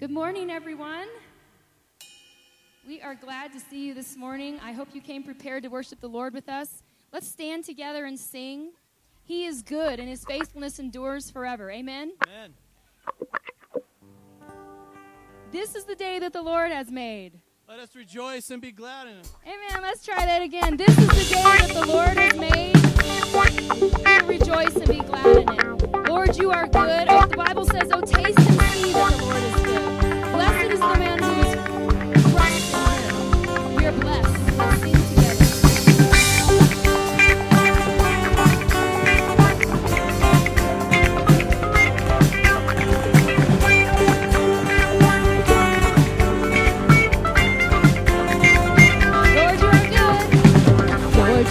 Good morning, everyone. We are glad to see you this morning. I hope you came prepared to worship the Lord with us. Let's stand together and sing. He is good, and his faithfulness endures forever. Amen? Amen. This is the day that the Lord has made. Let us rejoice and be glad in him. Amen. Let's try that again. This is the day that the Lord has made. We rejoice and be glad in it. Lord, you are good. Oh, the Bible says, oh, taste and see that the Lord is good. Blessed is the man who is we are blessed. Let's sing together. Lord,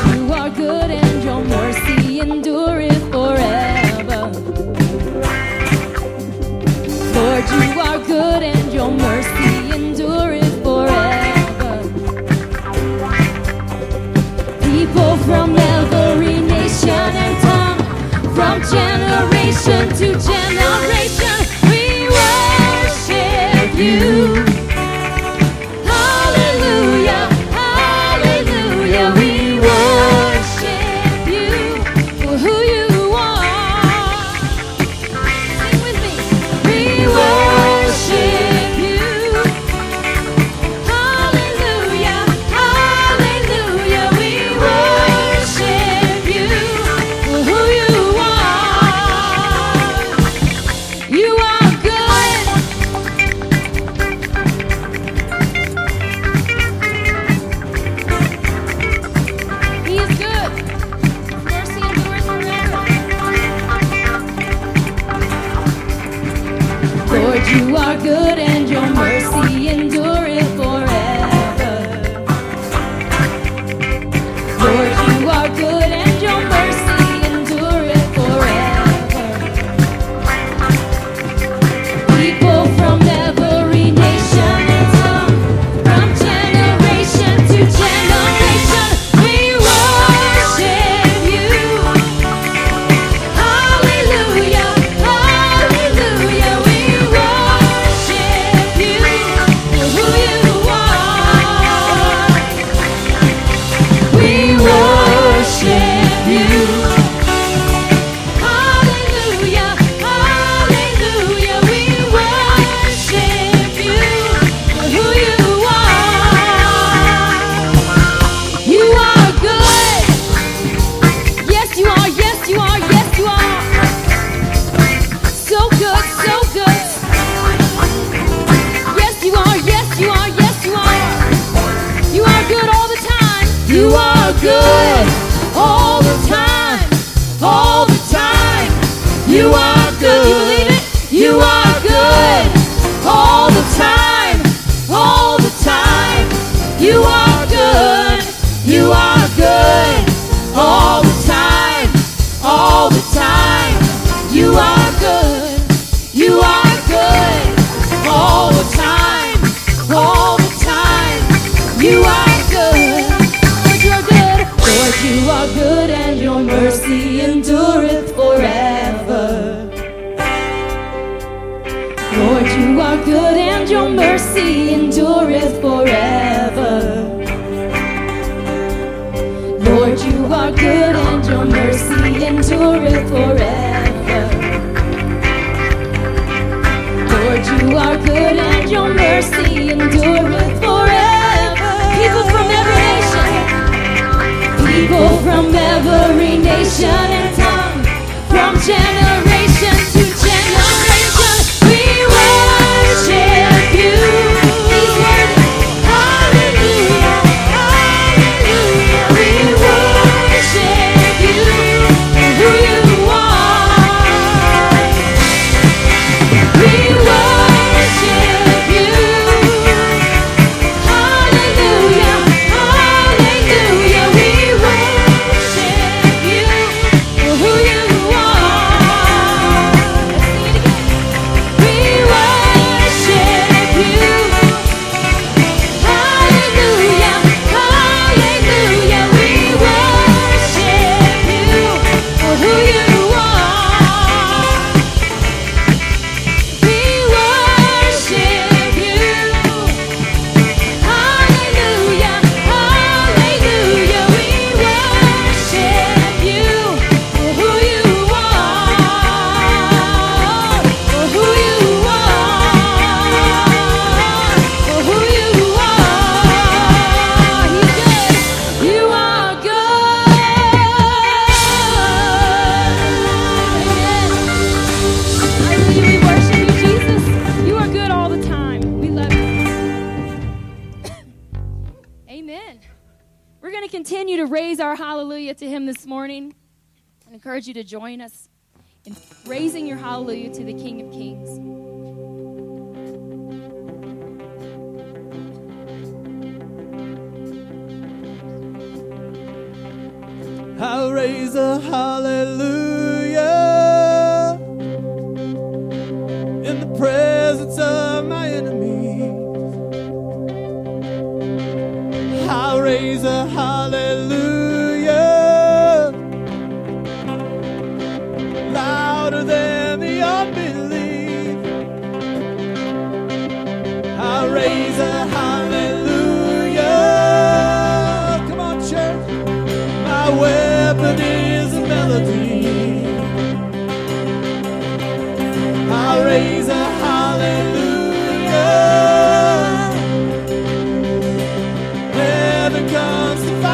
you are good, and your mercy endureth forever. Lord, you are good, and your mercy endureth. People from every nation and tongue, from generation to generation, we worship you. Hallelujah, hallelujah, we worship you for who you are. Sing with me. We worship you. Hallelujah, hallelujah, worship you for who you are. You are good. He is good. His mercy endures forever. Lord, you are good, and your mercy endureth forever. Lord, you are good, and your mercy endureth forever. People from every nation and tongue, from generation to generation, we worship you. Hallelujah, hallelujah, we worship you for who you are. We worship you. Hallelujah, hallelujah, we worship you for who you are. You are good. Yes, you are. Yes, you are. Yes, you are. So good. So good. Yes, you are. Yes, you are. Yes, you are. You are good all the time. You are good all the time. All the time. You are good. Do you believe it? You are good all the time. All the time. You are good. You are good all the time. All the time. You are good. You are good all the time. All the time. You are good. Lord, you are good. Lord, you are good, and your mercy endureth forever. Lord, you are good, and your mercy endureth forever. Lord, you are good, and your mercy endureth forever. Lord, you are good, and your mercy endureth forever. People from every nation, people from every nation and tongue, from generation to generation, we worship you. Hallelujah, hallelujah, we worship you for who you are. We worship you. Hallelujah, hallelujah, we worship you We're going to continue to raise our hallelujah to him this morning. I encourage you to join us in raising your hallelujah to the King of Kings. I'll raise a hallelujah in the presence of my enemies. I'll raise a hallelujah louder than the unbelief. I'll raise a hallelujah. Come on, church. My way. Is a melody. I'll raise a hallelujah. Heaven comes to fight.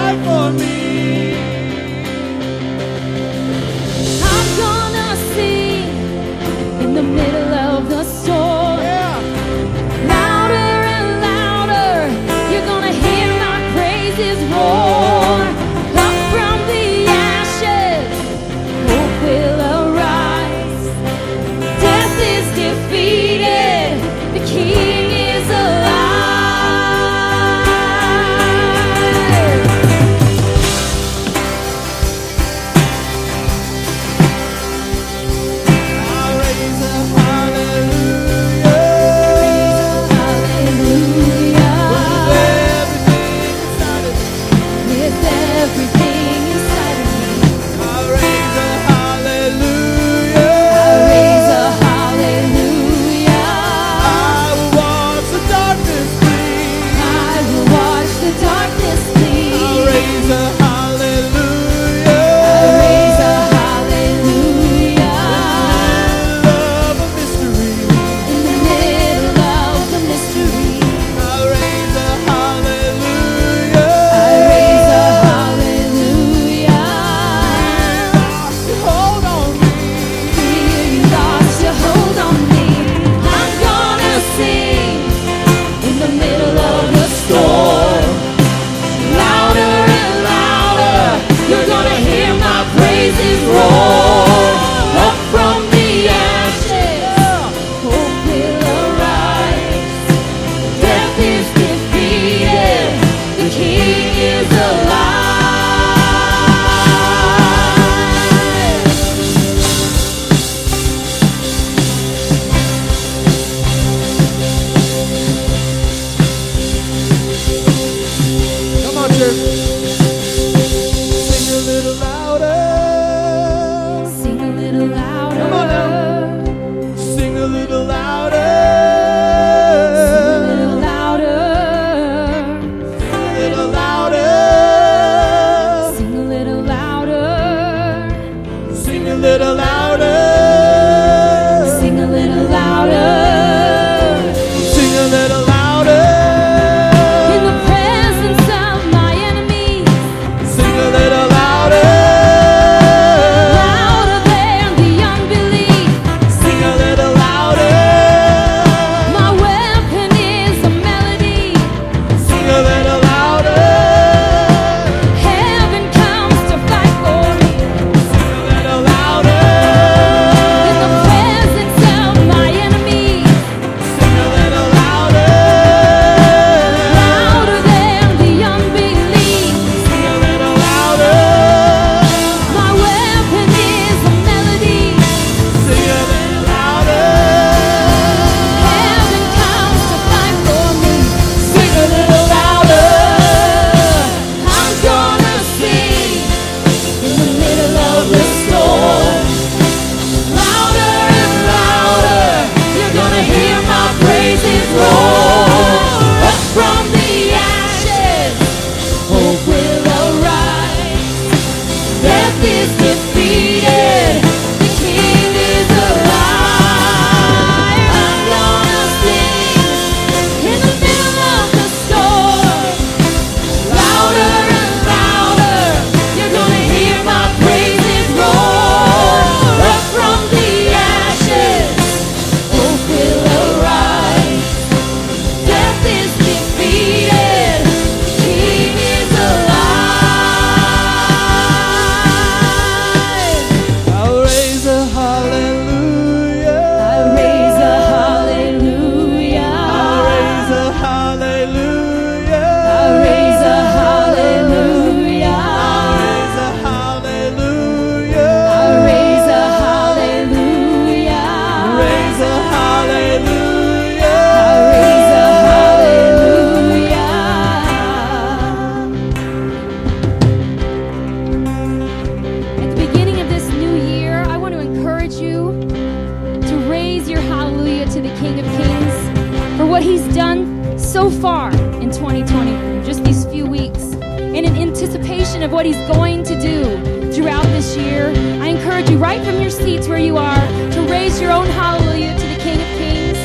2020, just these few weeks, and in anticipation of what he's going to do throughout this year, I encourage you right from your seats where you are to raise your own hallelujah to the King of Kings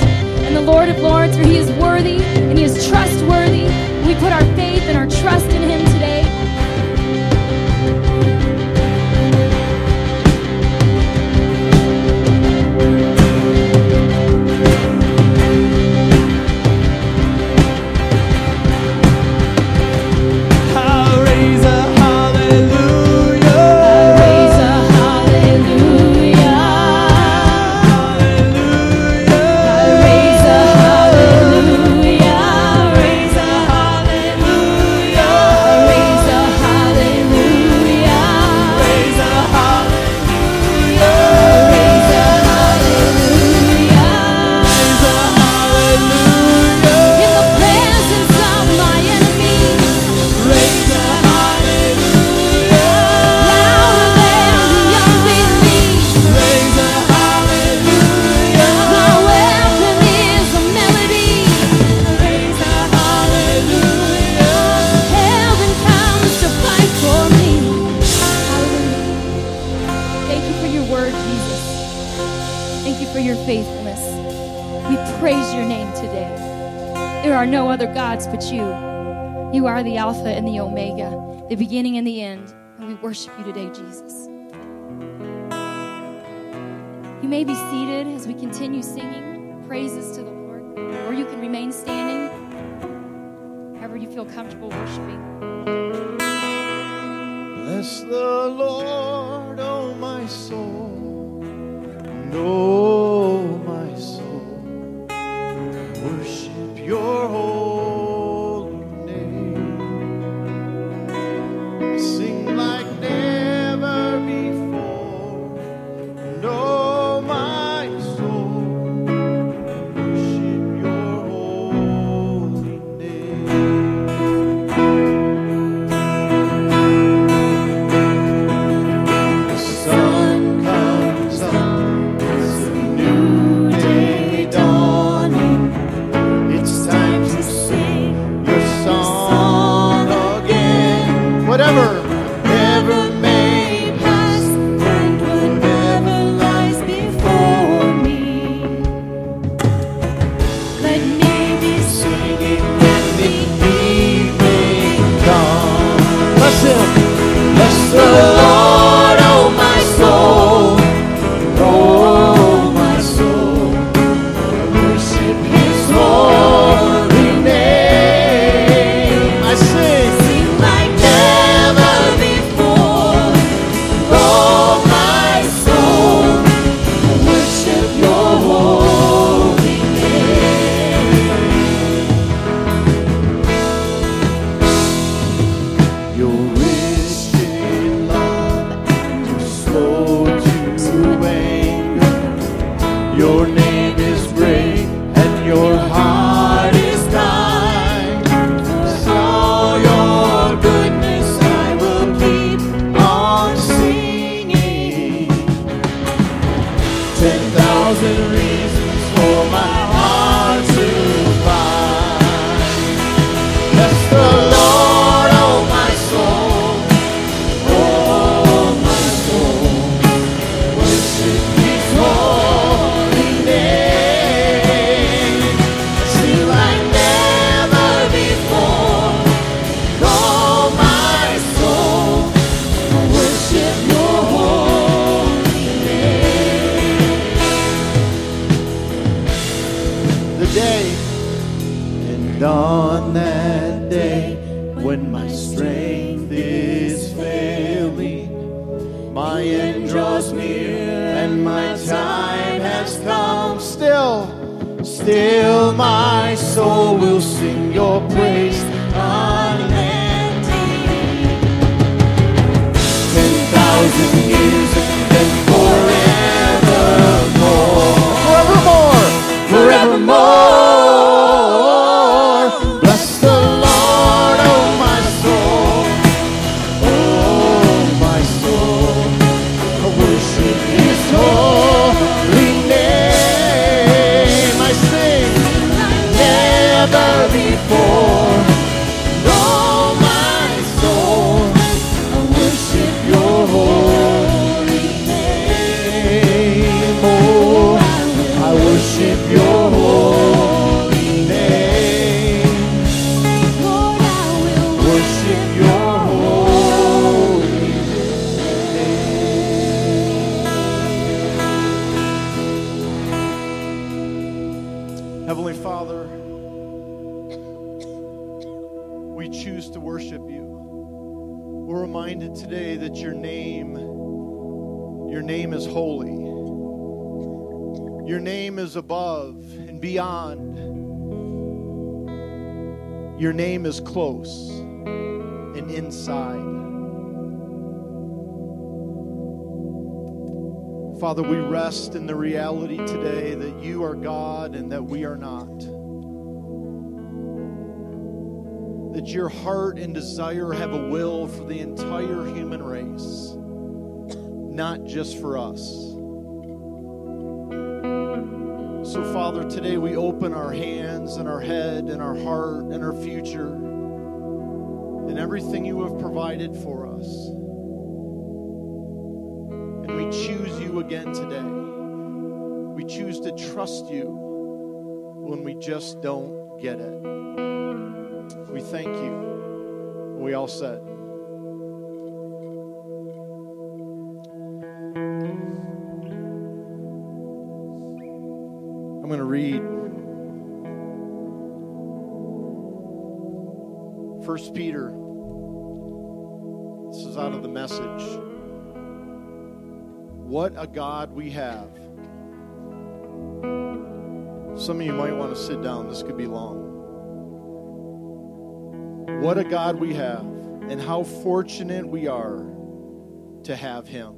and the Lord of Lords, for he is worthy and he is trustworthy. We put our faith and our trust in him today. You are the Alpha and the Omega, the beginning and the end, and we worship you today, Jesus. You may be seated as we continue singing praises to the Lord, or you can remain standing, however you feel comfortable worshiping. Bless the Lord, oh my soul, and oh my soul, worship your holy. Never before. we choose to worship you. We're reminded today that your name is holy. Your name is above and beyond. Your name is close and inside. Father, we rest in the reality today that you are God and that we are not. That your heart and desire have a will for the entire human race, not just for us. So, Father, today we open our hands and our head and our heart and our future and everything you have provided for us. We choose you again today. We choose to trust you when we just don't get it. We thank you. We all said. I'm going to read 1 Peter. This is out of the Message. What a God we have. Some of you might want to sit down. This could be long. What a God we have, and how fortunate we are to have him.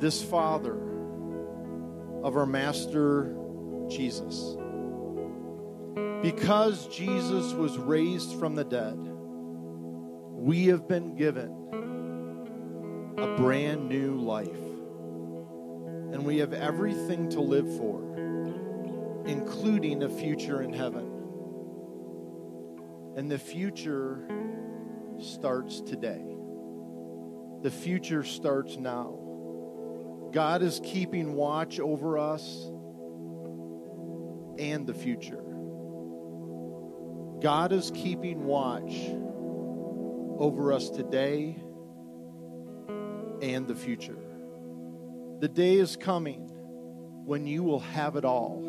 This Father of our Master Jesus. Because Jesus was raised from the dead, we have been given a brand new life, and we have everything to live for, including a future in heaven. And the future starts today. The future starts now. God is keeping watch over us and the future. God is keeping watch over us today and the future. The day is coming when you will have it all.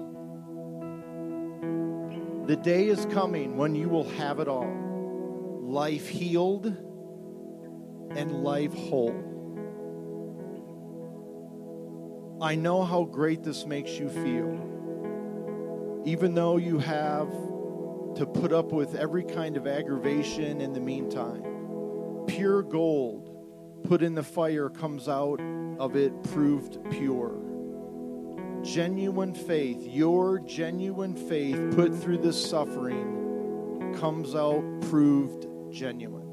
The day is coming when you will have it all. Life healed and life whole. I know how great this makes you feel, even though you have to put up with every kind of aggravation in the meantime. Pure gold put in the fire comes out of it proved pure. Genuine faith, your genuine faith put through this suffering comes out proved genuine.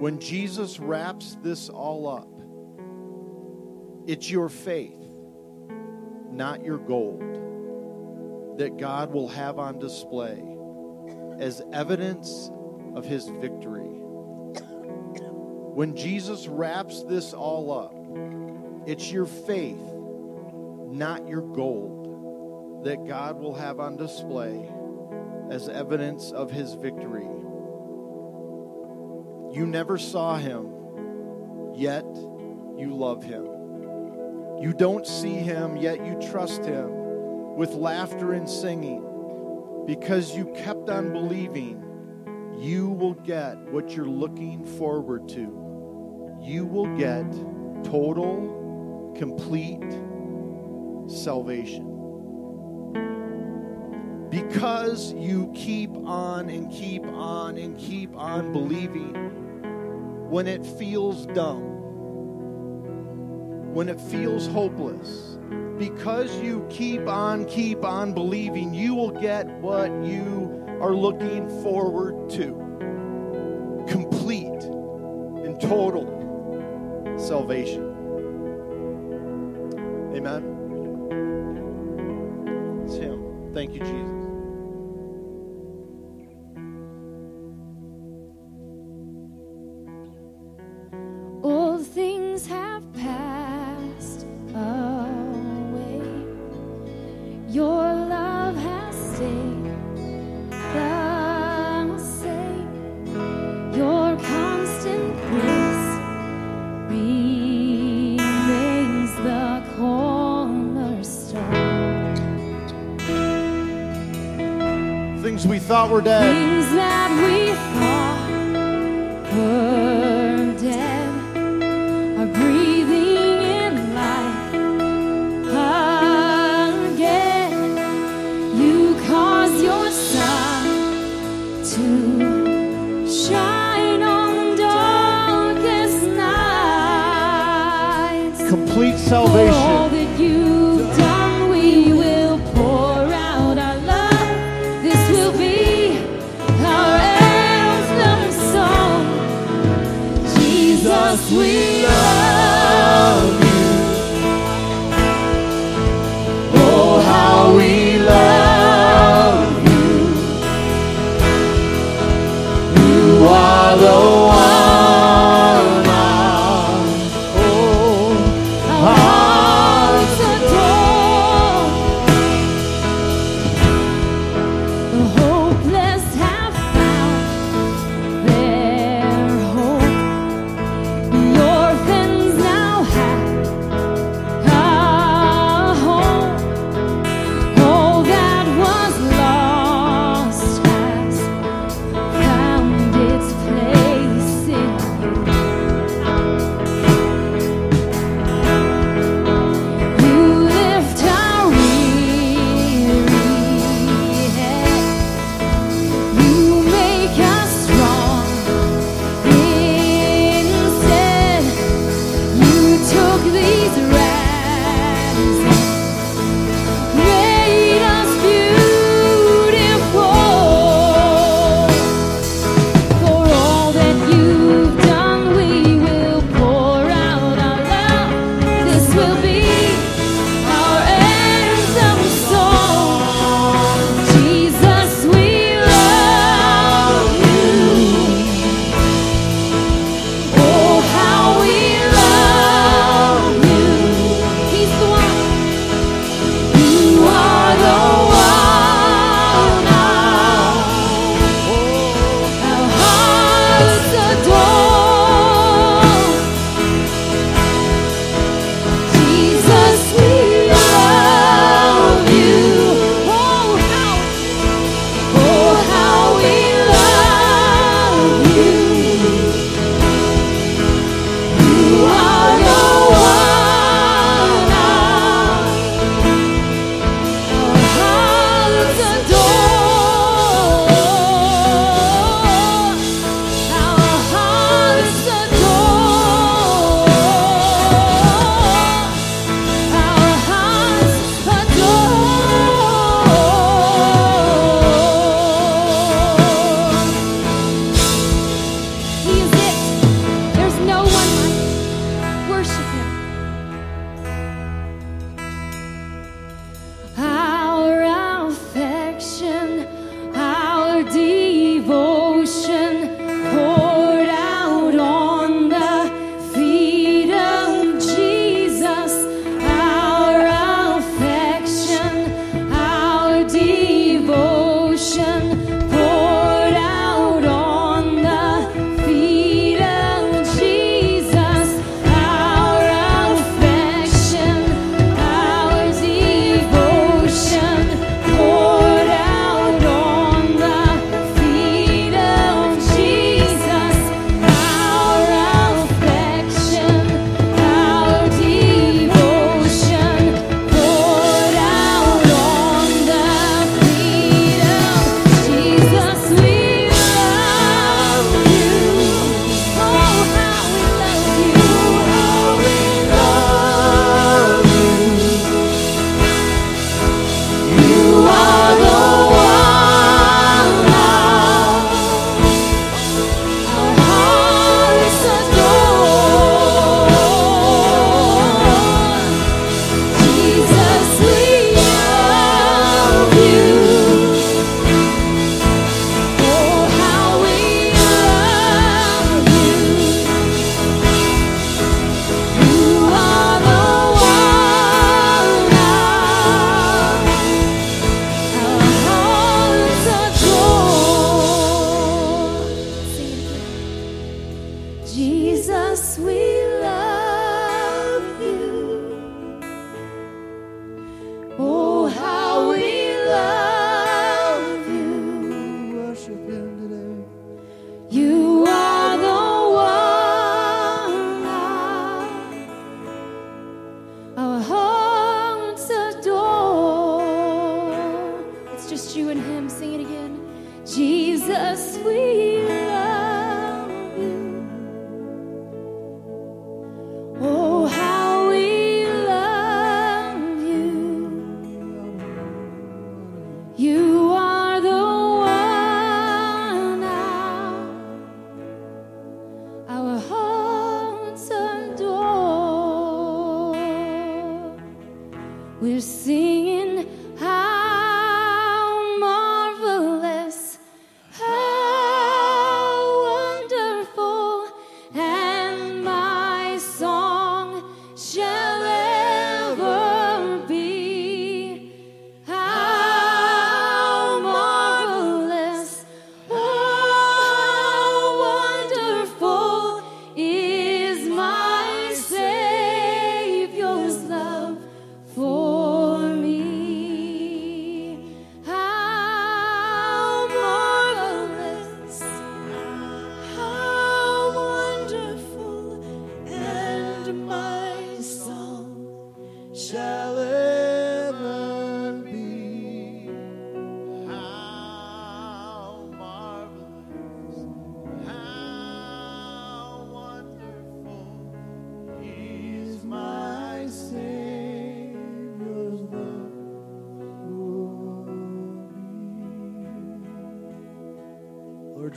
When Jesus wraps this all up, it's your faith, not your gold, that God will have on display as evidence of his victory. When Jesus wraps this all up, it's your faith, not your gold, that God will have on display as evidence of his victory. You never saw him, yet you love him. You don't see him, yet you trust him with laughter and singing. Because you kept on believing, you will get what you're looking forward to. You will get total, complete salvation. Because you keep on and keep on and keep on believing when it feels dumb, when it feels hopeless, because you keep on believing, you will get what you are looking forward to. Complete and total salvation. Amen. It's him. Thank you, Jesus. All things have passed away. Your love has stayed the same. Your constant grace remains the cornerstone. Things we thought were dead. Things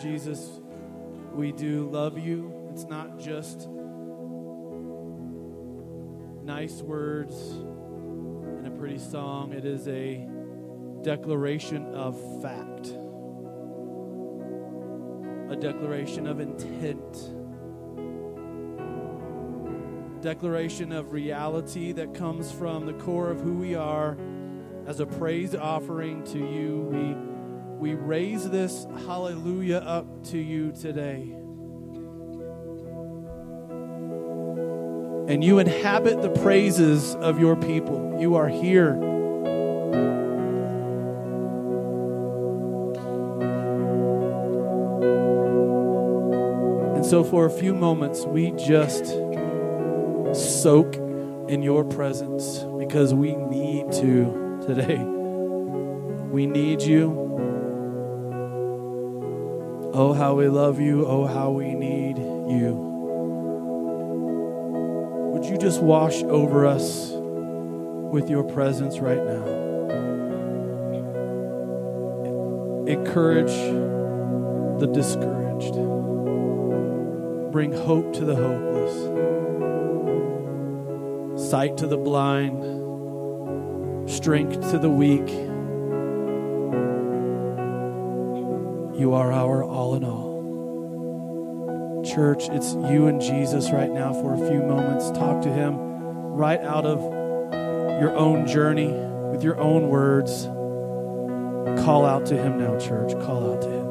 Jesus, we do love you. It's not just nice words and a pretty song. It is a declaration of fact, a declaration of intent, declaration of reality that comes from the core of who we are as a praise offering to you. We raise this hallelujah up to you today. And you inhabit the praises of your people. You are here. And so for a few moments, we just soak in your presence because we need to today. We need you. Oh, how we love you. Oh, how we need you. Would you just wash over us with your presence right now? Encourage the discouraged. Bring hope to the hopeless. Sight to the blind. Strength to the weak. You are our all in all. Church, it's you and Jesus right now for a few moments. Talk to him right out of your own journey with your own words. Call out to him now, church. Call out to him.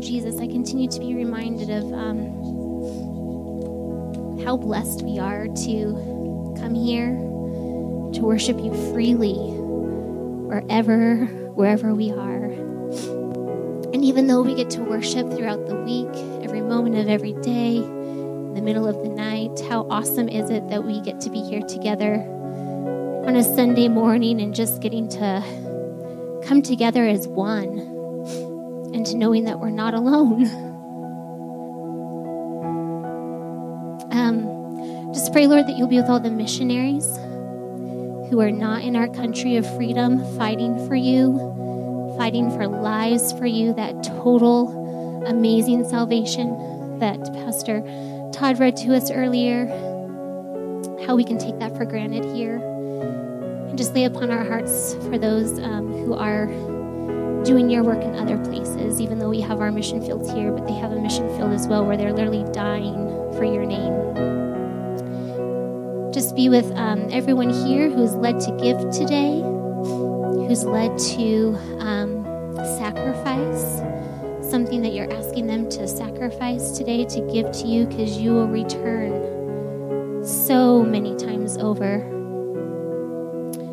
Jesus, I continue to be reminded of how blessed we are to come here to worship you freely wherever we are. And even though we get to worship throughout the week, every moment of every day, in the middle of the night, how awesome is it that we get to be here together on a Sunday morning and just getting to come together as one. And to knowing that we're not alone. Just pray, Lord, that you'll be with all the missionaries who are not in our country of freedom, fighting for you, fighting for lives for you, that total, amazing salvation that Pastor Todd read to us earlier, how we can take that for granted here. And just lay upon our hearts for those who are doing your work in other places, even though we have our mission fields here, but they have a mission field as well where they're literally dying for your name. Just be with everyone here who's led to give today, who's led to sacrifice, something that you're asking them to sacrifice today to give to you, because you will return so many times over.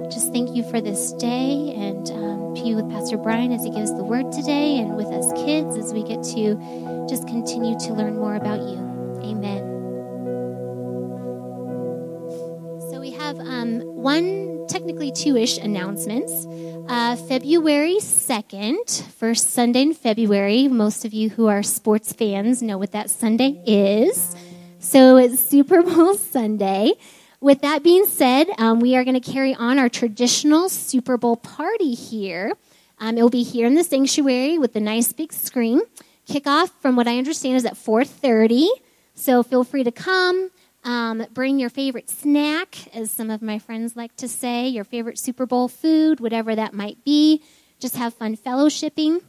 Just thank you for this day, and be with Pastor Brian as he gives the word today, and with us kids as we get to just continue to learn more about you. Amen. So we have one, technically two-ish announcements. February 2nd, first Sunday in February. Most of you who are sports fans know what that Sunday is. So it's Super Bowl Sunday. With that being said, we are going to carry on our traditional Super Bowl party here. It will be here in the sanctuary with the nice big screen. Kickoff, from what I understand, is at 4:30. So feel free to come. Bring your favorite snack, as some of my friends like to say, your favorite Super Bowl food, whatever that might be. Just have fun fellowshipping.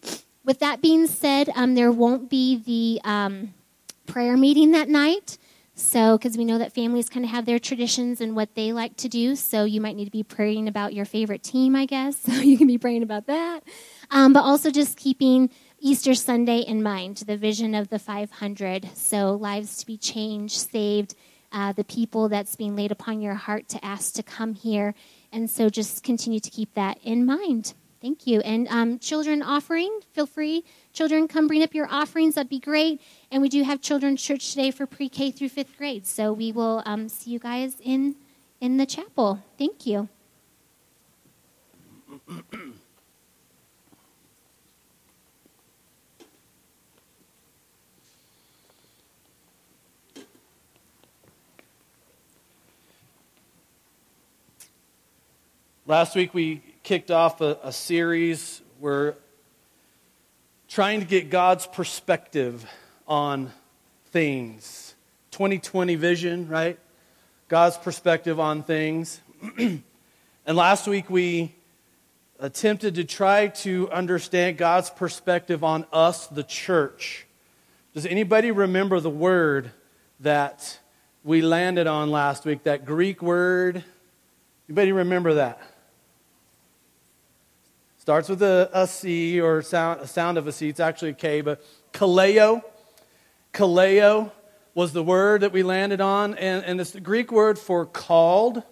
With that being said, there won't be the prayer meeting that night. So, because we know that families kind of have their traditions and what they like to do, so you might need to be praying about your favorite team, I guess. So you can be praying about that. But also just keeping Easter Sunday in mind, the vision of the 500. So lives to be changed, saved, the people that's being laid upon your heart to ask to come here. And so just continue to keep that in mind. Thank you. And children offering, feel free. Children, come bring up your offerings. That'd be great. And we do have children's church today for pre-K through 5th grade. So we will see you guys in the chapel. Thank you. Last week we kicked off a series where trying to get God's perspective on things. 2020 vision, right? God's perspective on things. And last week we attempted to try to understand God's perspective on us, the church. Does anybody remember the word that we landed on last week? That Greek word? Anybody remember that? Starts with a C or sound of a C. It's actually a K, but Kaleo. Kaleo was the word that we landed on, and it's the Greek word for called,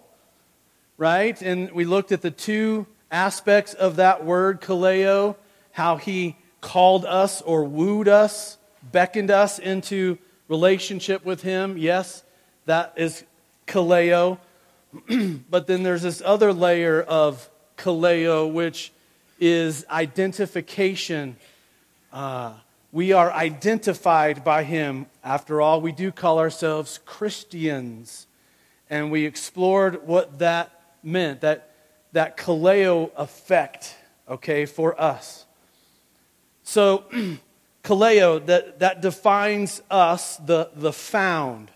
right? And we looked at the two aspects of that word, Kaleo, how he called us or wooed us, beckoned us into relationship with him. Yes, that is Kaleo. But then there's this other layer of Kaleo, which is identification. We are identified by him. After all, we do call ourselves Christians. And we explored what that meant, that Kaleo effect, okay, for us. So Kaleo, that defines us, the found.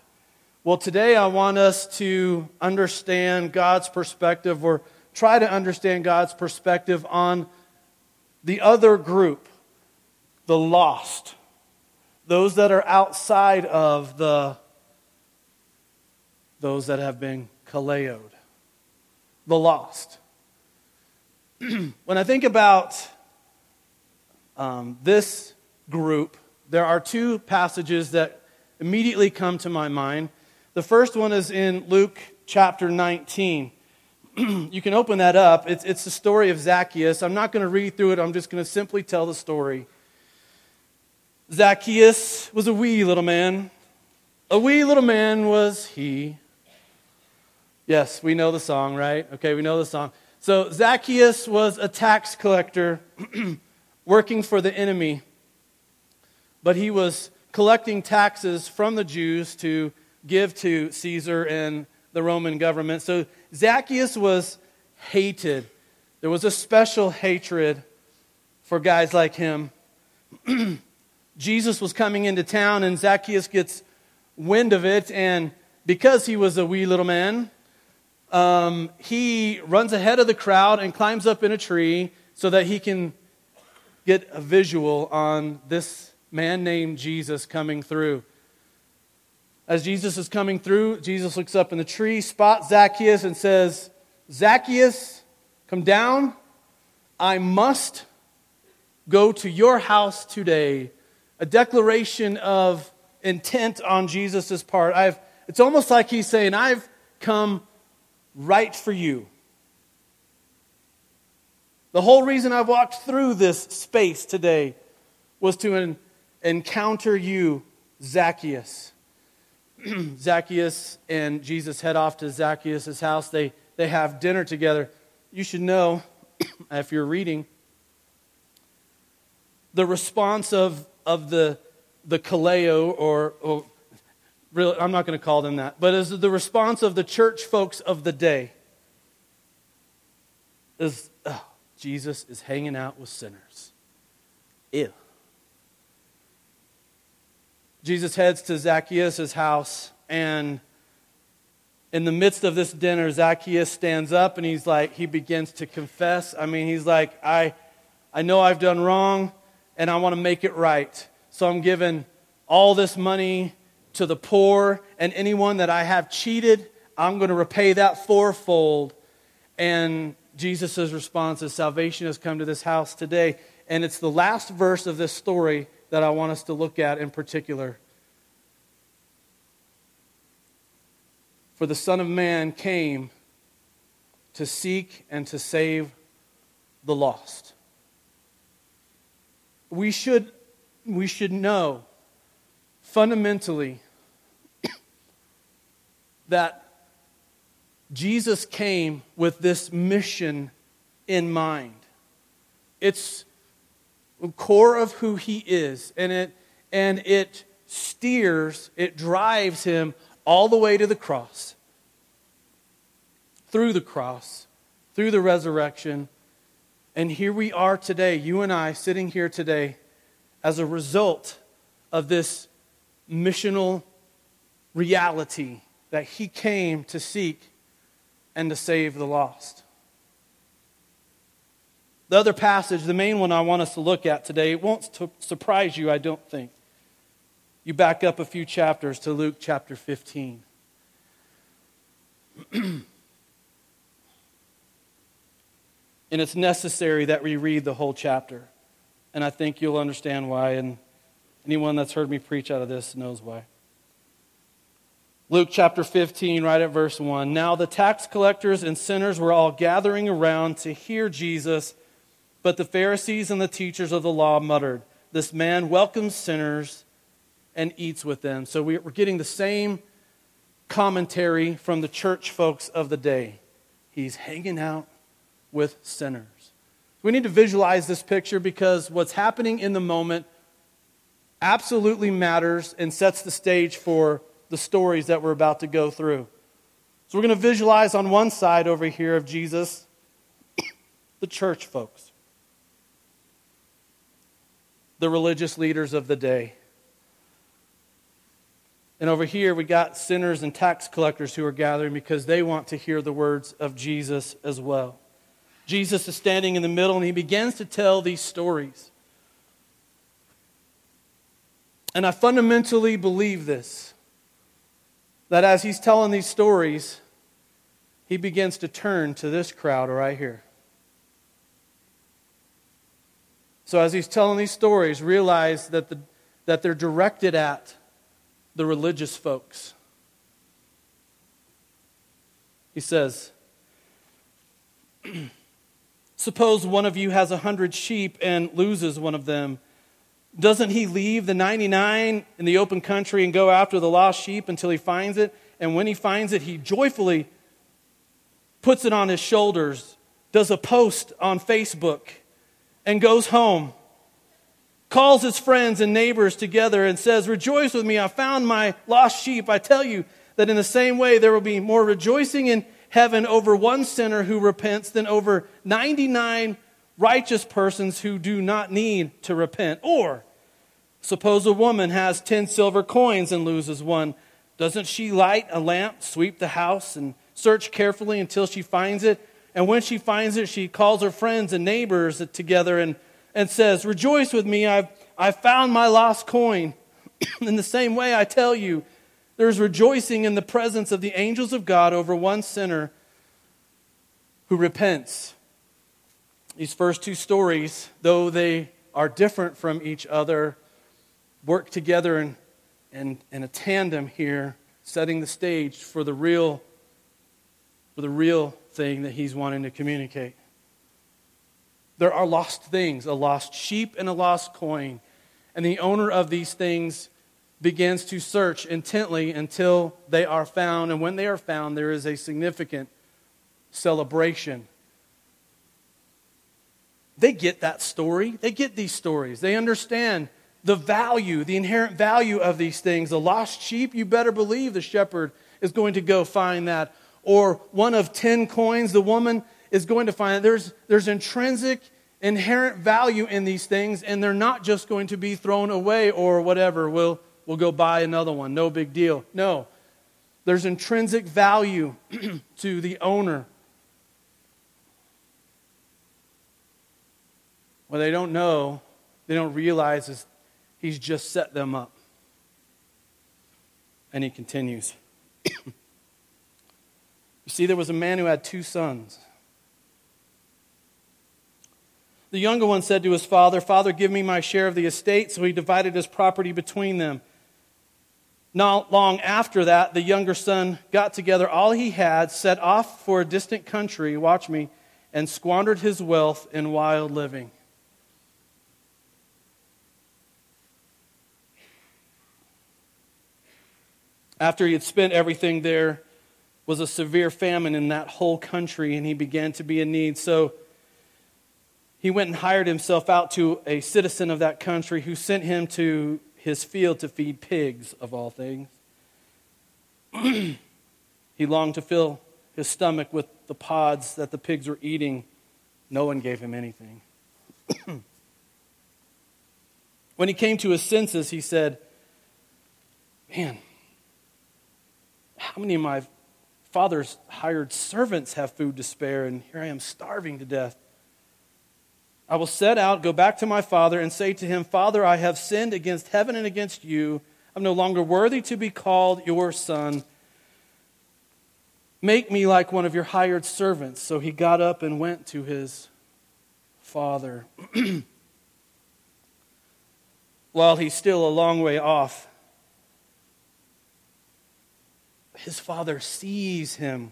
Well, today I want us to understand God's perspective, or try to understand God's perspective on the other group, the lost, those that are outside of those that have been Kaleo'd, the lost. When I think about this group, there are two passages that immediately come to my mind. The first one is in Luke chapter 19. You can open that up. It's the story of Zacchaeus. I'm not going to read through it. I'm just going to simply tell the story. Zacchaeus was a wee little man. A wee little man was he. Yes, we know the song, right? Okay, we know the song. So Zacchaeus was a tax collector working for the enemy. But he was collecting taxes from the Jews to give to Caesar and the Roman government. So Zacchaeus was hated. There was a special hatred for guys like him. Jesus was coming into town, and Zacchaeus gets wind of it, and because he was a wee little man, he runs ahead of the crowd and climbs up in a tree so that he can get a visual on this man named Jesus coming through. As Jesus is coming through, Jesus looks up in the tree, spots Zacchaeus, and says, "Zacchaeus, come down. I must go to your house today." A declaration of intent on Jesus' part. It's almost like he's saying, I've come right for you. The whole reason I've walked through this space today was to encounter you, Zacchaeus. Zacchaeus and Jesus head off to Zacchaeus' house. They have dinner together. You should know, if you're reading, the response of the Kaleo, or really, I'm not going to call them that, but is the response of the church folks of the day is, oh, Jesus is hanging out with sinners. Ew. Jesus heads to Zacchaeus' house, and in the midst of this dinner, Zacchaeus stands up and he begins to confess. He's like, I know I've done wrong, and I want to make it right. So I'm giving all this money to the poor, and anyone that I have cheated, I'm going to repay that fourfold. And Jesus' response is, salvation has come to this house today. And it's the last verse of this story that I want us to look at in particular. For the Son of Man came to seek and to save the lost. We should know fundamentally that Jesus came with this mission in mind. It's the core of who he is, and it steers, it drives him all the way to the cross, through the cross, through the resurrection. And here we are today, you and I sitting here today as a result of this missional reality that he came to seek and to save the lost. The other passage, the main one I want us to look at today, it won't surprise you, I don't think. You back up a few chapters to Luke chapter 15. And it's necessary that we read the whole chapter. And I think you'll understand why. And anyone that's heard me preach out of this knows why. Luke chapter 15, right at verse 1. Now the tax collectors and sinners were all gathering around to hear Jesus, but the Pharisees and the teachers of the law muttered, "This man welcomes sinners and eats with them." So we're getting the same commentary from the church folks of the day. He's hanging out with sinners. We need to visualize this picture because what's happening in the moment absolutely matters and sets the stage for the stories that we're about to go through. So we're going to visualize on one side over here of Jesus, the church folks, the religious leaders of the day. And over here, we got sinners and tax collectors who are gathering because they want to hear the words of Jesus as well. Jesus is standing in the middle, and he begins to tell these stories. And I fundamentally believe this, that as he's telling these stories, he begins to turn to this crowd right here. So as he's telling these stories, realize that that they're directed at the religious folks. He says, suppose one of you has 100 sheep and loses one of them. Doesn't he leave the 99 in the open country and go after the lost sheep until he finds it? And when he finds it, he joyfully puts it on his shoulders, does a post on Facebook, and goes home. Calls his friends and neighbors together and says, "Rejoice with me, I found my lost sheep." I tell you that in the same way there will be more rejoicing in heaven over one sinner who repents than over 99 righteous persons who do not need to repent. Or suppose a woman has 10 silver coins and loses one. Doesn't she light a lamp, sweep the house, and search carefully until she finds it? And when she finds it, she calls her friends and neighbors together and says, "Rejoice with me, I found my lost coin." In the same way, I tell you, there is rejoicing in the presence of the angels of God over one sinner who repents. These first two stories, though they are different from each other, work together in a tandem here, setting the stage for the real thing that he's wanting to communicate. There are lost things, a lost sheep and a lost coin. And the owner of these things begins to search intently until they are found. And when they are found, there is a significant celebration. They get that story. They get these stories. They understand the value, the inherent value of these things. A lost sheep, you better believe the shepherd is going to go find that. Or one of 10 coins, the woman is going to find it. There's intrinsic, inherent value in these things, and they're not just going to be thrown away or whatever. We'll go buy another one. No big deal. No. There's intrinsic value to the owner. What they don't know, they don't realize is he's just set them up. And he continues. You see, there was a man who had 2 sons. The younger one said to his father, "Father, give me my share of the estate." So he divided his property between them. Not long after that, the younger son got together all he had, set off for a distant country, watch me, and squandered his wealth in wild living. After he had spent everything, there was a severe famine in that whole country, and he began to be in need. So he went and hired himself out to a citizen of that country who sent him to his field to feed pigs, of all things. He longed to fill his stomach with the pods that the pigs were eating. No one gave him anything. When he came to his senses, he said, "Man, how many of my father's hired servants have food to spare, and here I am starving to death. I will set out, go back to my father, and say to him, 'Father, I have sinned against heaven and against you. I'm no longer worthy to be called your son. Make me like one of your hired servants.' So he got up and went to his father. While he's still a long way off, his father sees him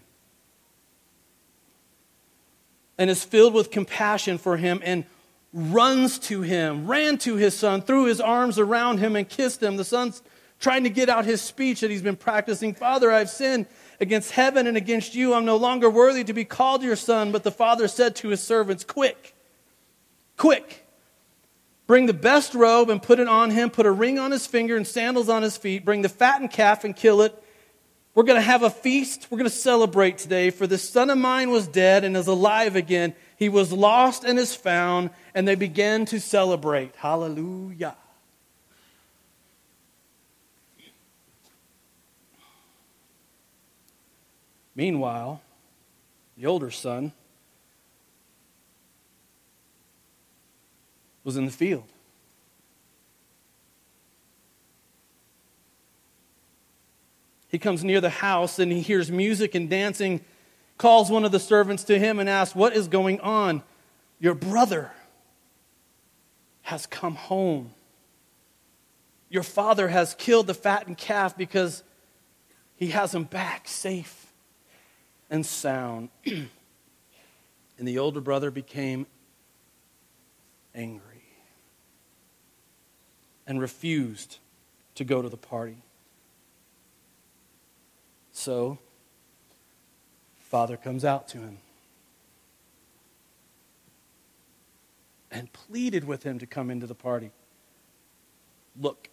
and is filled with compassion for him and ran to his son, threw his arms around him and kissed him. The son's trying to get out his speech that he's been practicing. 'Father, I've sinned against heaven and against you. I'm no longer worthy to be called your son.' But the father said to his servants, 'Quick, bring the best robe and put it on him. Put a ring on his finger and sandals on his feet. Bring the fattened calf and kill it. We're going to have a feast. We're going to celebrate today. For this son of mine was dead and is alive again. He was lost and is found." And they began to celebrate. Hallelujah. Meanwhile, the older son was in the field. He comes near the house and he hears music and dancing, calls one of the servants to him and asks, "What is going on? Your brother has come home. Your father has killed the fattened calf because he has him back safe and sound." And the older brother became angry and refused to go to the party. So, father comes out to him and pleaded with him to come into the party. "Look,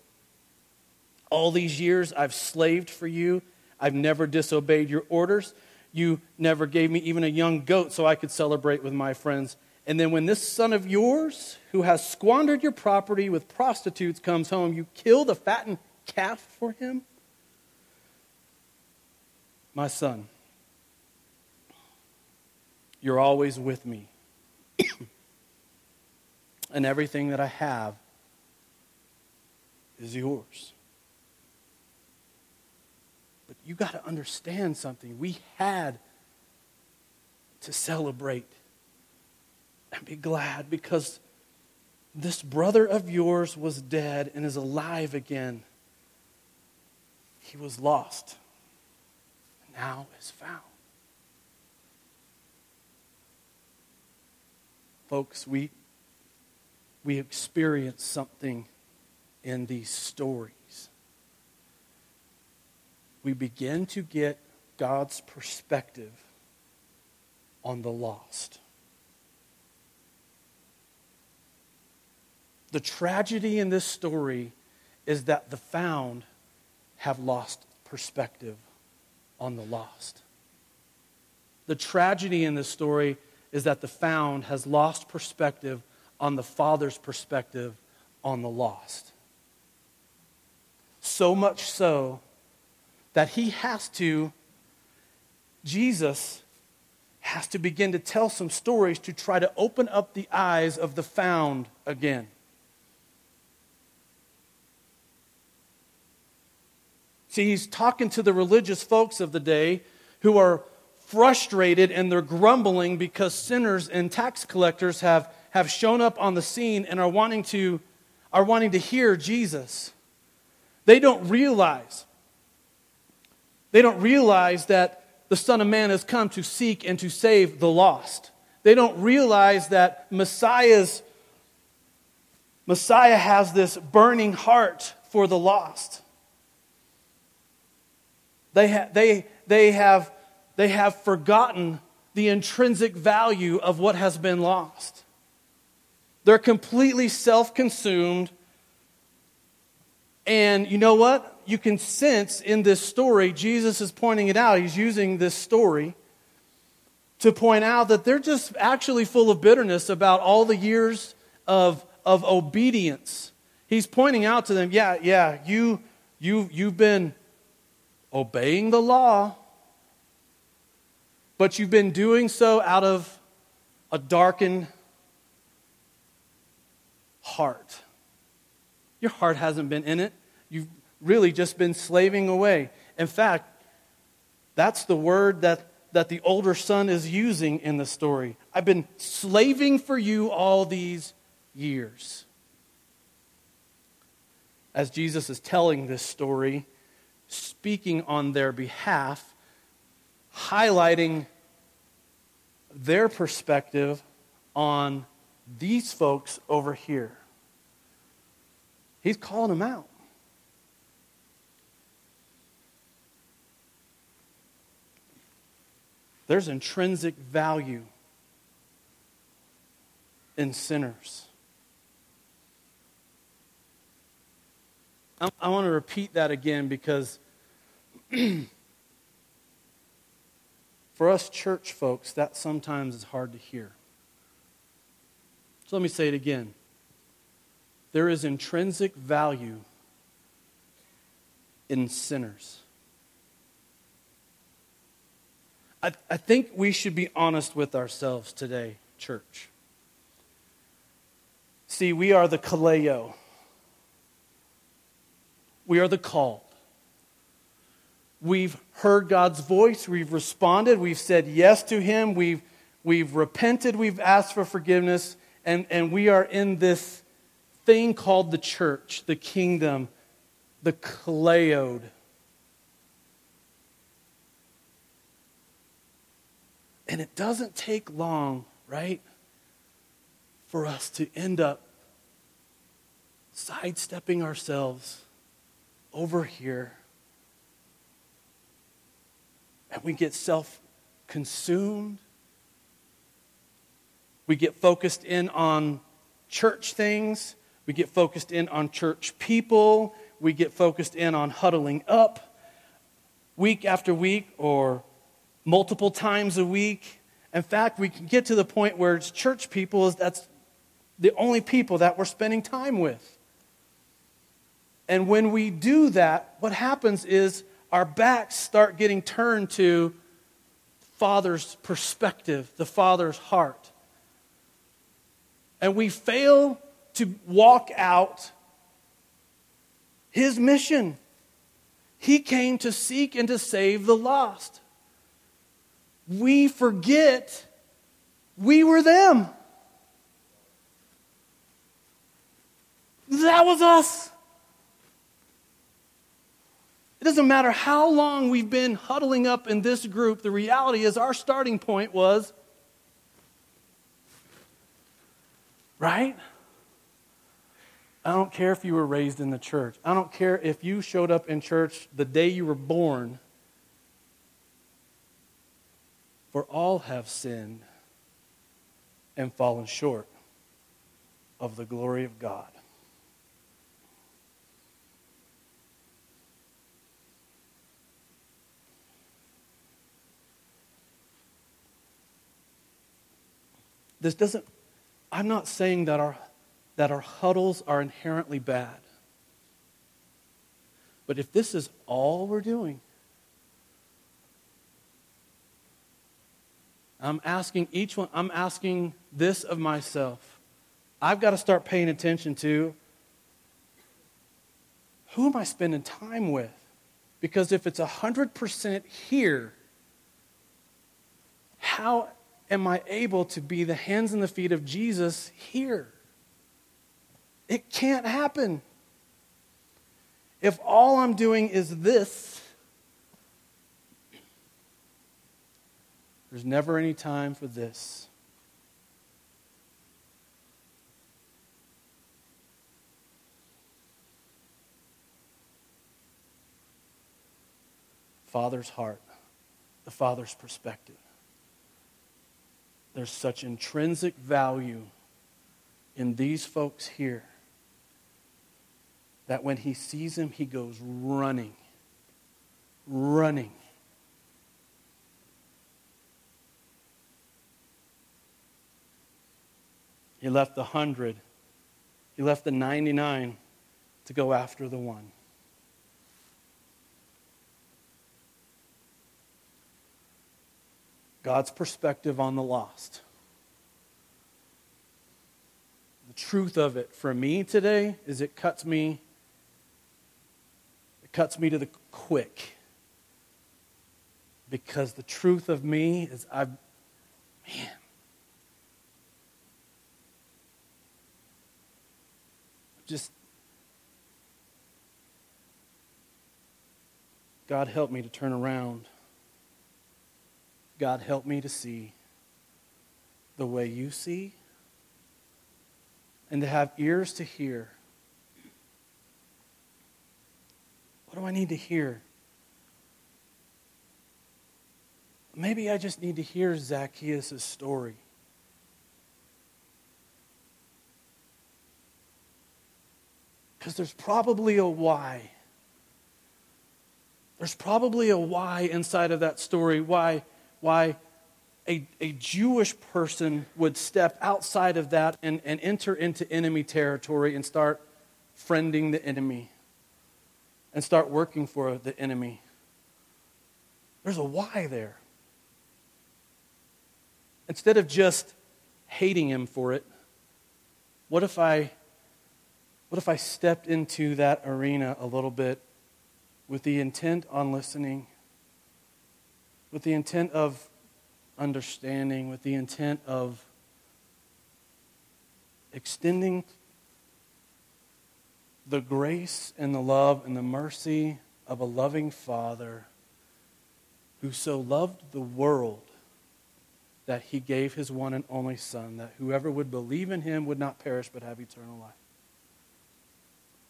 all these years I've slaved for you. I've never disobeyed your orders. You never gave me even a young goat so I could celebrate with my friends. And then when this son of yours, who has squandered your property with prostitutes, comes home, you kill the fattened calf for him? My son, you're always with me. And everything that I have is yours. But you got to understand something. We had to celebrate and be glad because this brother of yours was dead and is alive again. He was lost and now is found. Folks, we experience something in these stories. We begin to get God's perspective on the lost. The tragedy in this story is that the found have lost perspective on the lost. The tragedy in this story is that the found has lost perspective on the Father's perspective on the lost. So much so that Jesus has to begin to tell some stories to try to open up the eyes of the found again. See, he's talking to the religious folks of the day who are frustrated and they're grumbling because sinners and tax collectors have shown up on the scene and are wanting to hear Jesus. They don't realize that the Son of Man has come to seek and to save the lost. They don't realize that Messiah has this burning heart for the lost. They have forgotten the intrinsic value of what has been lost. They're completely self-consumed. And you know what? You can sense in this story, Jesus is pointing it out. He's using this story to point out that they're just actually full of bitterness about all the years of obedience. He's pointing out to them, you've been obeying the law, but you've been doing so out of a darkened heart. Your heart hasn't been in it. You've really just been slaving away. In fact, that's the word that the older son is using in the story. I've been slaving for you all these years. As Jesus is telling this story, speaking on their behalf, highlighting their perspective on these folks over here. He's calling them out. There's intrinsic value in sinners. I want to repeat that again because for us church folks, that sometimes is hard to hear. So let me say it again. There is intrinsic value in sinners. I think we should be honest with ourselves today, church. See, we are the Kaleo. We are the called. We've heard God's voice. We've responded. We've said yes to Him. We've repented. We've asked for forgiveness. And we are in this thing called the church, the kingdom, the Kaleod. And it doesn't take long, right, for us to end up sidestepping ourselves over here. And we get self-consumed. We get focused in on church things. We get focused in on church people. We get focused in on huddling up week after week or multiple times a week In fact, we can get to the point where it's church people, that's the only people that we're spending time with. And when we do that, what happens is our backs start getting turned to Father's perspective, the Father's heart. And we fail to walk out His mission. He came to seek and to save the lost. We forget we were them. That was us. It doesn't matter how long we've been huddling up in this group, the reality is our starting point was, right? I don't care if you were raised in the church. I don't care if you showed up in church the day you were born. For all have sinned and fallen short of the glory of God. This doesn't, I'm not saying that our huddles are inherently bad. But if this is all we're doing, I'm asking each one, I'm asking this of myself. I've got to start paying attention to who am I spending time with? Because if it's 100% here, how am I able to be the hands and the feet of Jesus here? It can't happen. If all I'm doing is this, there's never any time for this. Father's heart, the Father's perspective. There's such intrinsic value in these folks here that when He sees them, He goes running. He left the 100. He left the 99 to go after the one. God's perspective on the lost. The truth of it for me today is it cuts me to the quick. Because the truth of me is God help me to turn around. God, help me to see the way you see and to have ears to hear. What do I need to hear? Maybe I just need to hear Zacchaeus' story. Because there's probably a why. There's probably a why inside of that story. Why a Jewish person would step outside of that and enter into enemy territory and start friending the enemy and start working for the enemy. There's a why there. Instead of just hating him for it, what if I stepped into that arena a little bit with the intent on listening, with the intent of understanding, with the intent of extending the grace and the love and the mercy of a loving Father who so loved the world that He gave His one and only Son, that whoever would believe in Him would not perish but have eternal life.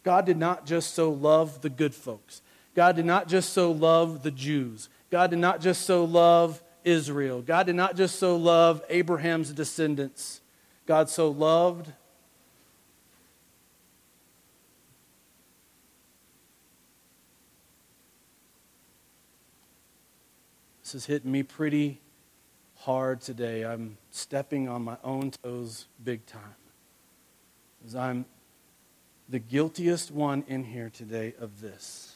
God did not just so love the good folks. God did not just so love the Jews. God did not just so love Israel. God did not just so love Abraham's descendants. God so loved This is hitting me pretty hard today. I'm stepping on my own toes big time. Because I'm the guiltiest one in here today of this.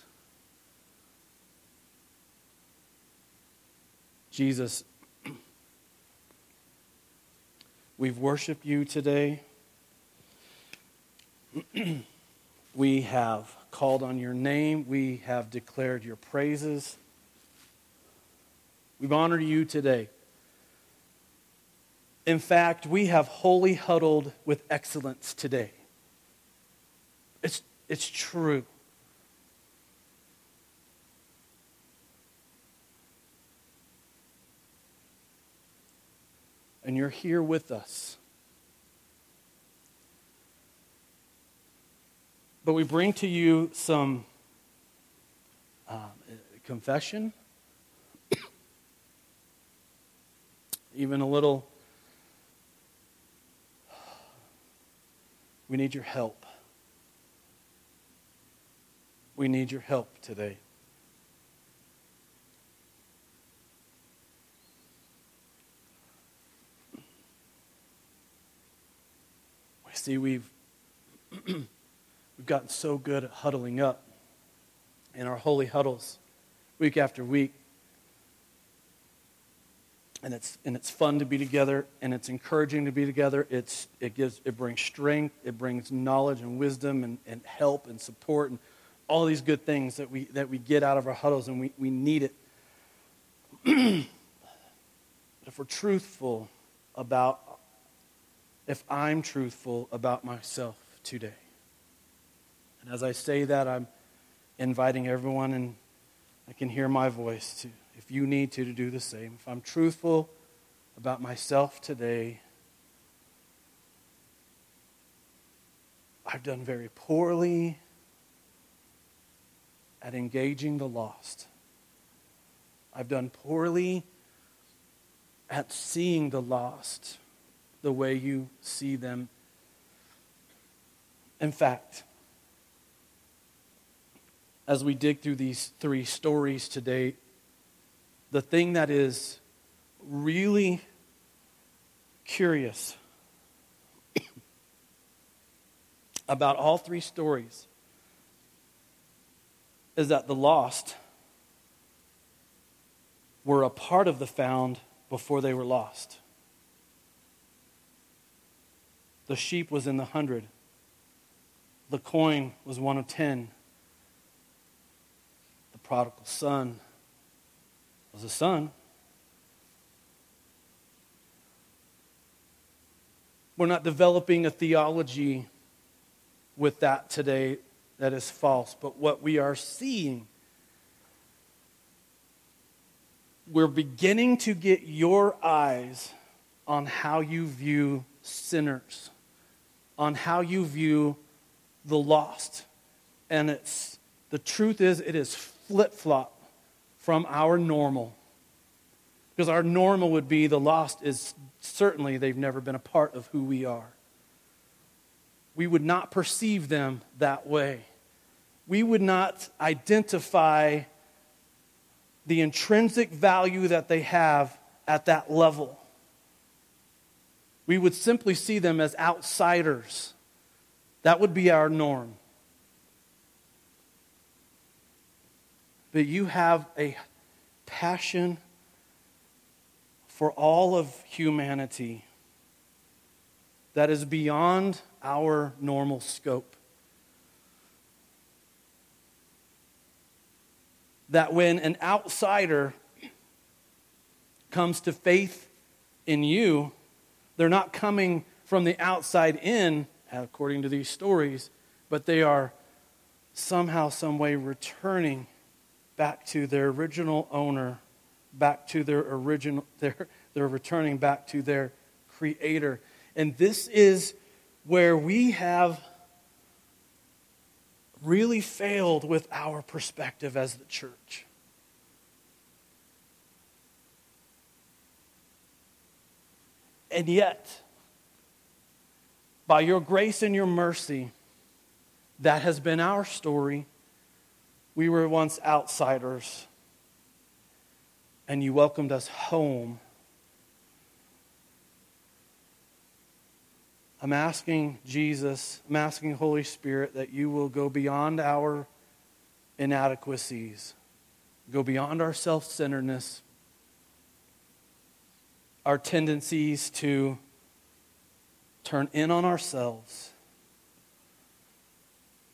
Jesus, we've worshiped you today. We have called on your name. We have declared your praises. We've honored you today. In fact, we have wholly huddled with excellence today. It's true. And you're here with us. But we bring to you some confession, even a little. We need your help. We need your help today. See, we've gotten so good at huddling up in our holy huddles week after week. And it's fun to be together, and it's encouraging to be together. It brings strength, it brings knowledge and wisdom and help and support and all these good things that we get out of our huddles, and we need it. But if I'm truthful about myself today, and as I say that, I'm inviting everyone, and I can hear my voice too, if you need to do the same. If I'm truthful about myself today, I've done very poorly at engaging the lost. I've done poorly at seeing the lost the way you see them. In fact, as we dig through these three stories today, the thing that is really curious about all three stories is that the lost were a part of the found before they were lost. The sheep was in the 100. The coin was one of 10. The prodigal son was a son. We're not developing a theology with that today that is false, but what we are seeing, we're beginning to get your eyes on how you view sinners, on how you view the lost. And the truth is, it is flip-flop from our normal. Because our normal would be the lost is certainly they've never been a part of who we are. We would not perceive them that way. We would not identify the intrinsic value that they have at that level. We would simply see them as outsiders. That would be our norm. But you have a passion for all of humanity that is beyond our normal scope. That when an outsider comes to faith in you, they're not coming from the outside in, according to these stories, but they are somehow, some way returning back to their original owner, back to they're returning back to their creator. And this is where we have really failed with our perspective as the church. And yet, by your grace and your mercy, that has been our story. We were once outsiders, and you welcomed us home I'm asking Jesus, I'm asking Holy Spirit that you will go beyond our inadequacies, go beyond our self-centeredness, our tendencies to turn in on ourselves,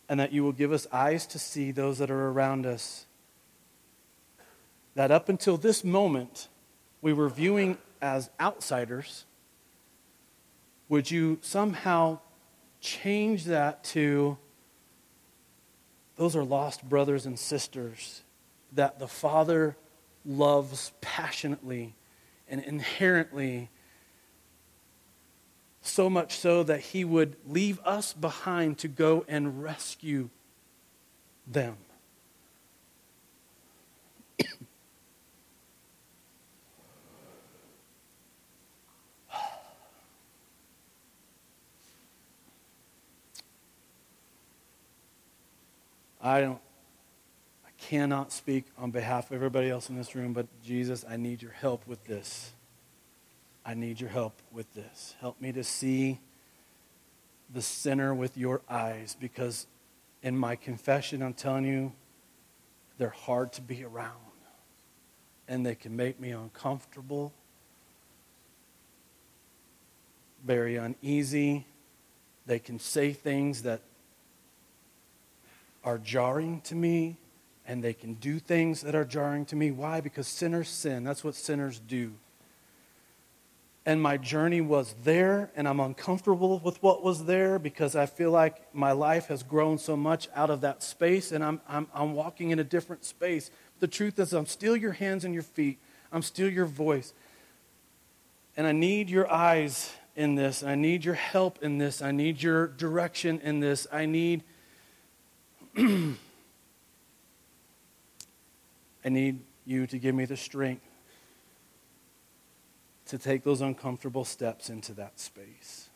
and that you will give us eyes to see those that are around us, that up until this moment we were viewing as outsiders. Would you somehow change that to, those are lost brothers and sisters that the Father loves passionately and inherently, so much so that he would leave us behind to go and rescue them. I cannot speak on behalf of everybody else in this room, but Jesus, I need your help with this. I need your help with this. Help me to see the sinner with your eyes, because in my confession, I'm telling you, they're hard to be around, and they can make me uncomfortable, very uneasy. They can say things that are jarring to me, and they can do things that are jarring to me. Why? Because sinners sin. That's what sinners do. And my journey was there, and I'm uncomfortable with what was there because I feel like my life has grown so much out of that space, and I'm walking in a different space. The truth is, I'm still your hands and your feet. I'm still your voice. And I need your eyes in this. I need your help in this. I need your direction in this. I need I need you to give me the strength to take those uncomfortable steps into that space.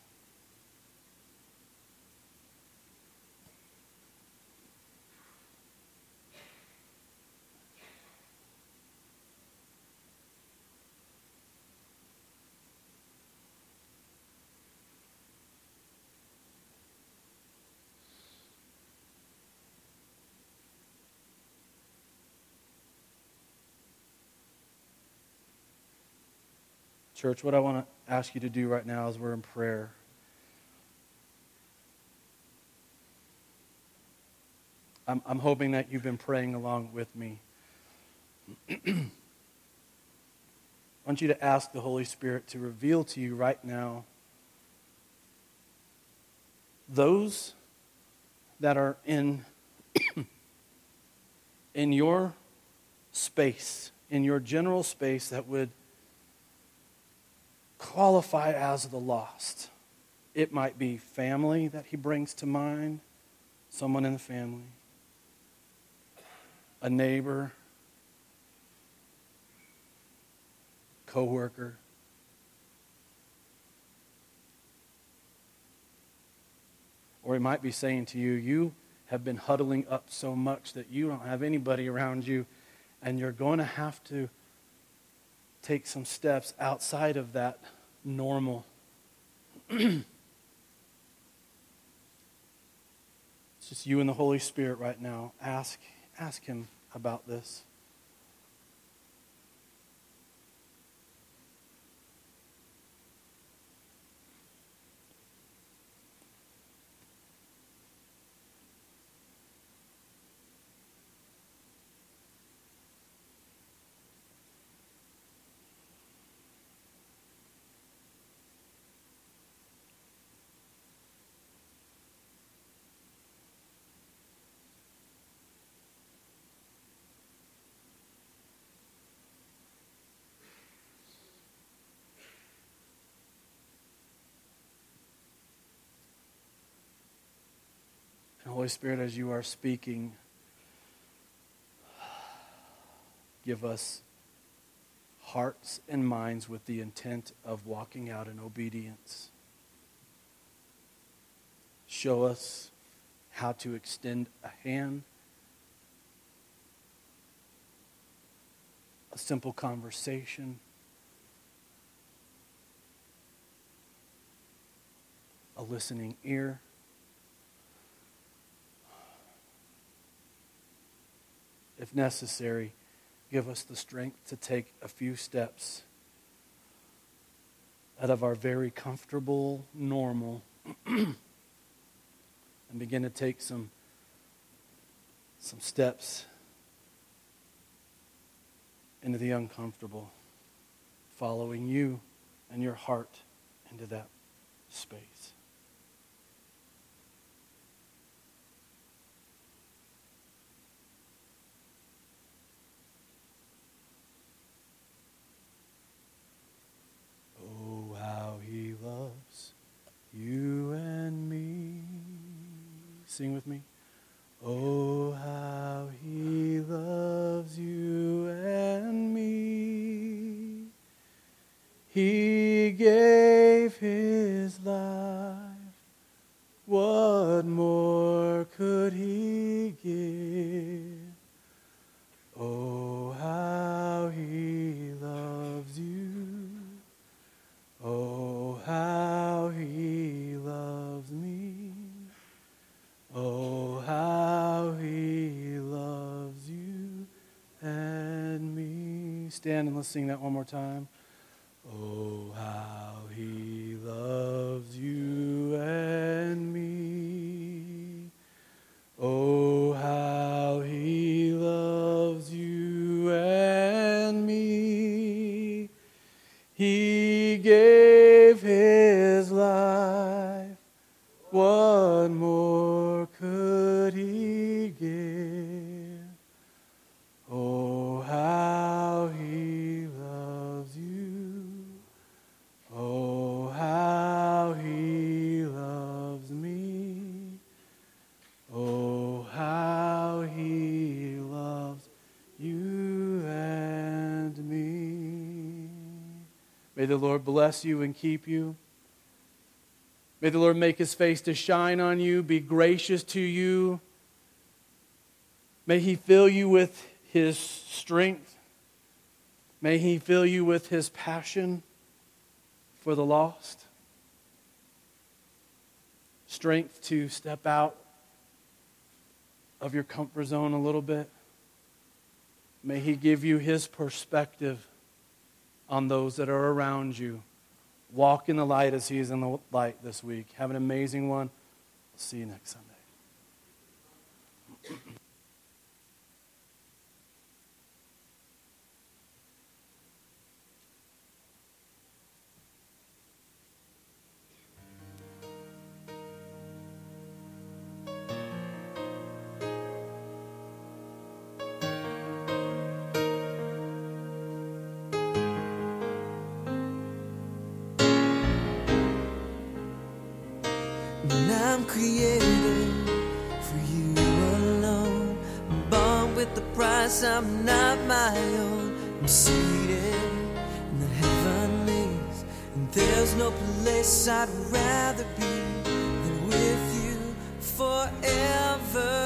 Church, what I want to ask you to do right now as we're in prayer I'm hoping that you've been praying along with me. I want you to ask the Holy Spirit to reveal to you right now those that are in your space, in your general space, that would qualify as the lost. It might be family that he brings to mind, someone in the family, a neighbor, coworker. Or he might be saying to you, you have been huddling up so much that you don't have anybody around you, and you're going to have to take some steps outside of that normal. It's just you and the Holy Spirit right now. Ask him about this. Holy Spirit, as you are speaking, give us hearts and minds with the intent of walking out in obedience. Show us how to extend a hand, a simple conversation, a listening ear. If necessary, give us the strength to take a few steps out of our very comfortable normal and begin to take some steps into the uncomfortable, following you and your heart into that space. Oh, how he loves you and me. Sing with me. Oh, how he loves you and me. He gave his life. What more could he give? Oh, how he loves you. Oh, how he loves me. Oh, how he loves you and me. Stand and let's sing that one more time. Oh, how he loves you and me. Oh, how he loves you and me. He gave his life. What more could he give? Oh, how he loves you. Oh, how he loves me. Oh, how he loves you and me. May the Lord bless you and keep you. May the Lord make his face to shine on you, be gracious to you. May he fill you with his strength. May he fill you with his passion for the lost. Strength to step out of your comfort zone a little bit. May he give you his perspective on those that are around you. Walk in the light as he is in the light this week. Have an amazing one. We'll see you next Sunday. I'm created for you alone. I'm bought with the price, I'm not my own. I'm seated in the heavenlies, and there's no place I'd rather be than with you forever.